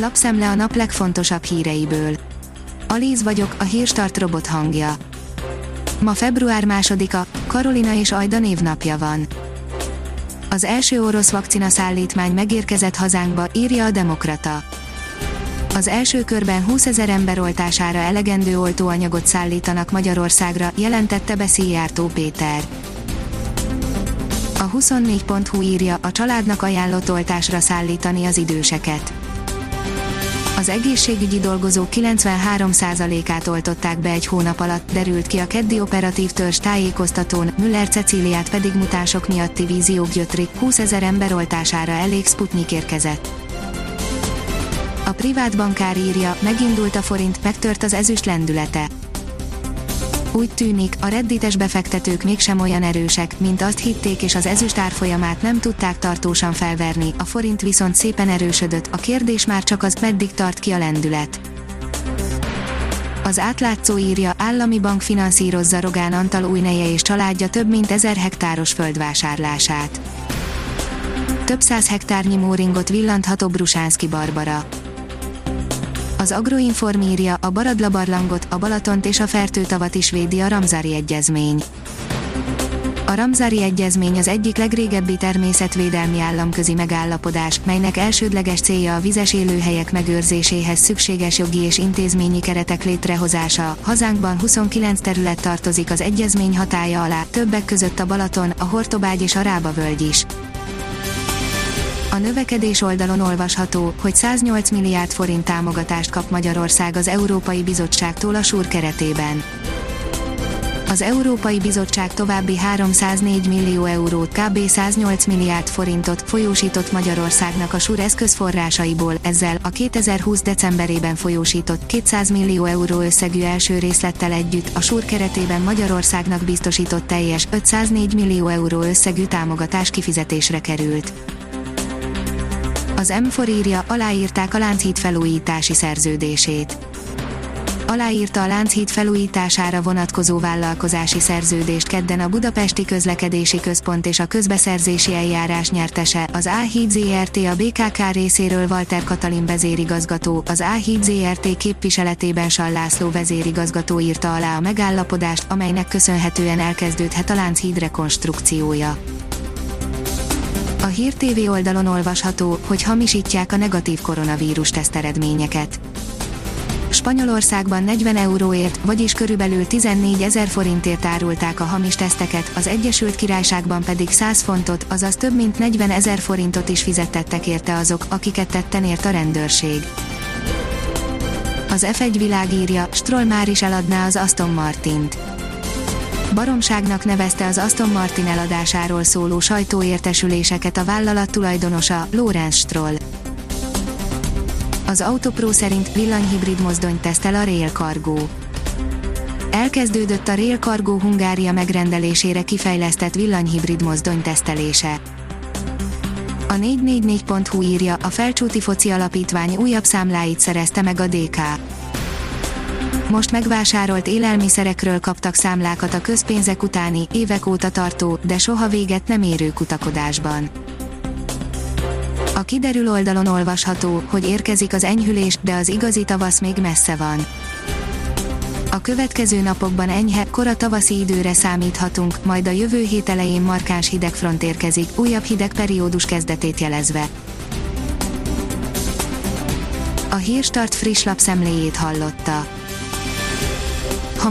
Lapszemle a nap legfontosabb híreiből. Aliz vagyok, a hírstart robot hangja. Ma február 2-a, Karolina és Ajda névnapja van. Az első orosz vakcina szállítmány megérkezett hazánkba, írja a Demokrata. Az első körben 20 000 ember oltására elegendő oltóanyagot szállítanak Magyarországra, jelentette be Szijjártó Péter. A 24.hu írja, a családnak ajánlott oltásra szállítani az időseket. Az egészségügyi dolgozók 93%-át oltották be egy hónap alatt, derült ki a keddi operatív törzs tájékoztatón, Müller Cecíliát pedig mutások miatti víziógyötrik, 20 000 ember oltására elég Sputnik érkezett. A Privát Bankár írja, megindult a forint, megtört az ezüst lendülete. Úgy tűnik, a reddites befektetők mégsem olyan erősek, mint azt hitték, és az ezüst árfolyamát nem tudták tartósan felverni, a forint viszont szépen erősödött, a kérdés már csak az, meddig tart ki a lendület. Az Átlátszó írja, állami bank finanszírozza Rogán Antal újneje és családja több mint 1000 hektáros földvásárlását. Több 100 hektárnyi móringot villantható Brusánszky Barbara. Az Agroinform írja, a Baradla-barlangot, a Balatont és a Fertőtavat is védi a Ramzári Egyezmény. A Ramzári Egyezmény az egyik legrégebbi természetvédelmi államközi megállapodás, melynek elsődleges célja a vizes élőhelyek megőrzéséhez szükséges jogi és intézményi keretek létrehozása. Hazánkban 29 terület tartozik az egyezmény hatálya alá, többek között a Balaton, a Hortobágy és a Rába-völgy is. A Növekedés oldalon olvasható, hogy 108 milliárd forint támogatást kap Magyarország az Európai Bizottságtól a Súr keretében. Az Európai Bizottság további 304 millió eurót, kb. 108 milliárd forintot folyósított Magyarországnak a Súr eszközforrásaiból, ezzel a 2020. decemberében folyósított 200 millió euró összegű első részlettel együtt a Súr keretében Magyarországnak biztosított teljes 504 millió euró összegű támogatás kifizetésre került. Az Mfor írja, aláírták a Lánchíd felújítási szerződését. Aláírta a Lánchíd felújítására vonatkozó vállalkozási szerződést kedden a Budapesti Közlekedési Központ és a közbeszerzési eljárás nyertese, az A Híd ZRT, a BKK részéről Walter Katalin vezérigazgató, az A Híd ZRT képviseletében Sal László vezérigazgató írta alá a megállapodást, amelynek köszönhetően elkezdődhet a Lánchíd rekonstrukciója. A Hír TV oldalon olvasható, hogy hamisítják a negatív koronavírus teszt eredményeket. Spanyolországban 40 euróért, vagyis körülbelül 14 000 forintért árulták a hamis teszteket, az Egyesült Királyságban pedig 100 fontot, azaz több mint 40 000 forintot is fizettettek érte azok, akiket tetten ért a rendőrség. Az F1 világ írja, Stroll már is eladná az Aston Martint. Baromságnak nevezte az Aston Martin eladásáról szóló sajtóértesüléseket a vállalat tulajdonosa, Lorenz Stroll. Az Autopro szerint villanyhibrid mozdonyt tesztel a Rail Cargo. Elkezdődött a Rail Cargo Hungária megrendelésére kifejlesztett villanyhibrid mozdony tesztelése. A 444.hu írja, a Felcsúti Foci Alapítvány újabb számláit szerezte meg a DK. Most megvásárolt élelmiszerekről kaptak számlákat a közpénzek utáni, évek óta tartó, de soha véget nem érő kutakodásban. A Kiderül oldalon olvasható, hogy érkezik az enyhülés, de az igazi tavasz még messze van. A következő napokban enyhe, kora tavaszi időre számíthatunk, majd a jövő hét elején markáns hidegfront érkezik, újabb hideg periódus kezdetét jelezve. A Hírstart friss lapszemléjét hallotta. Ha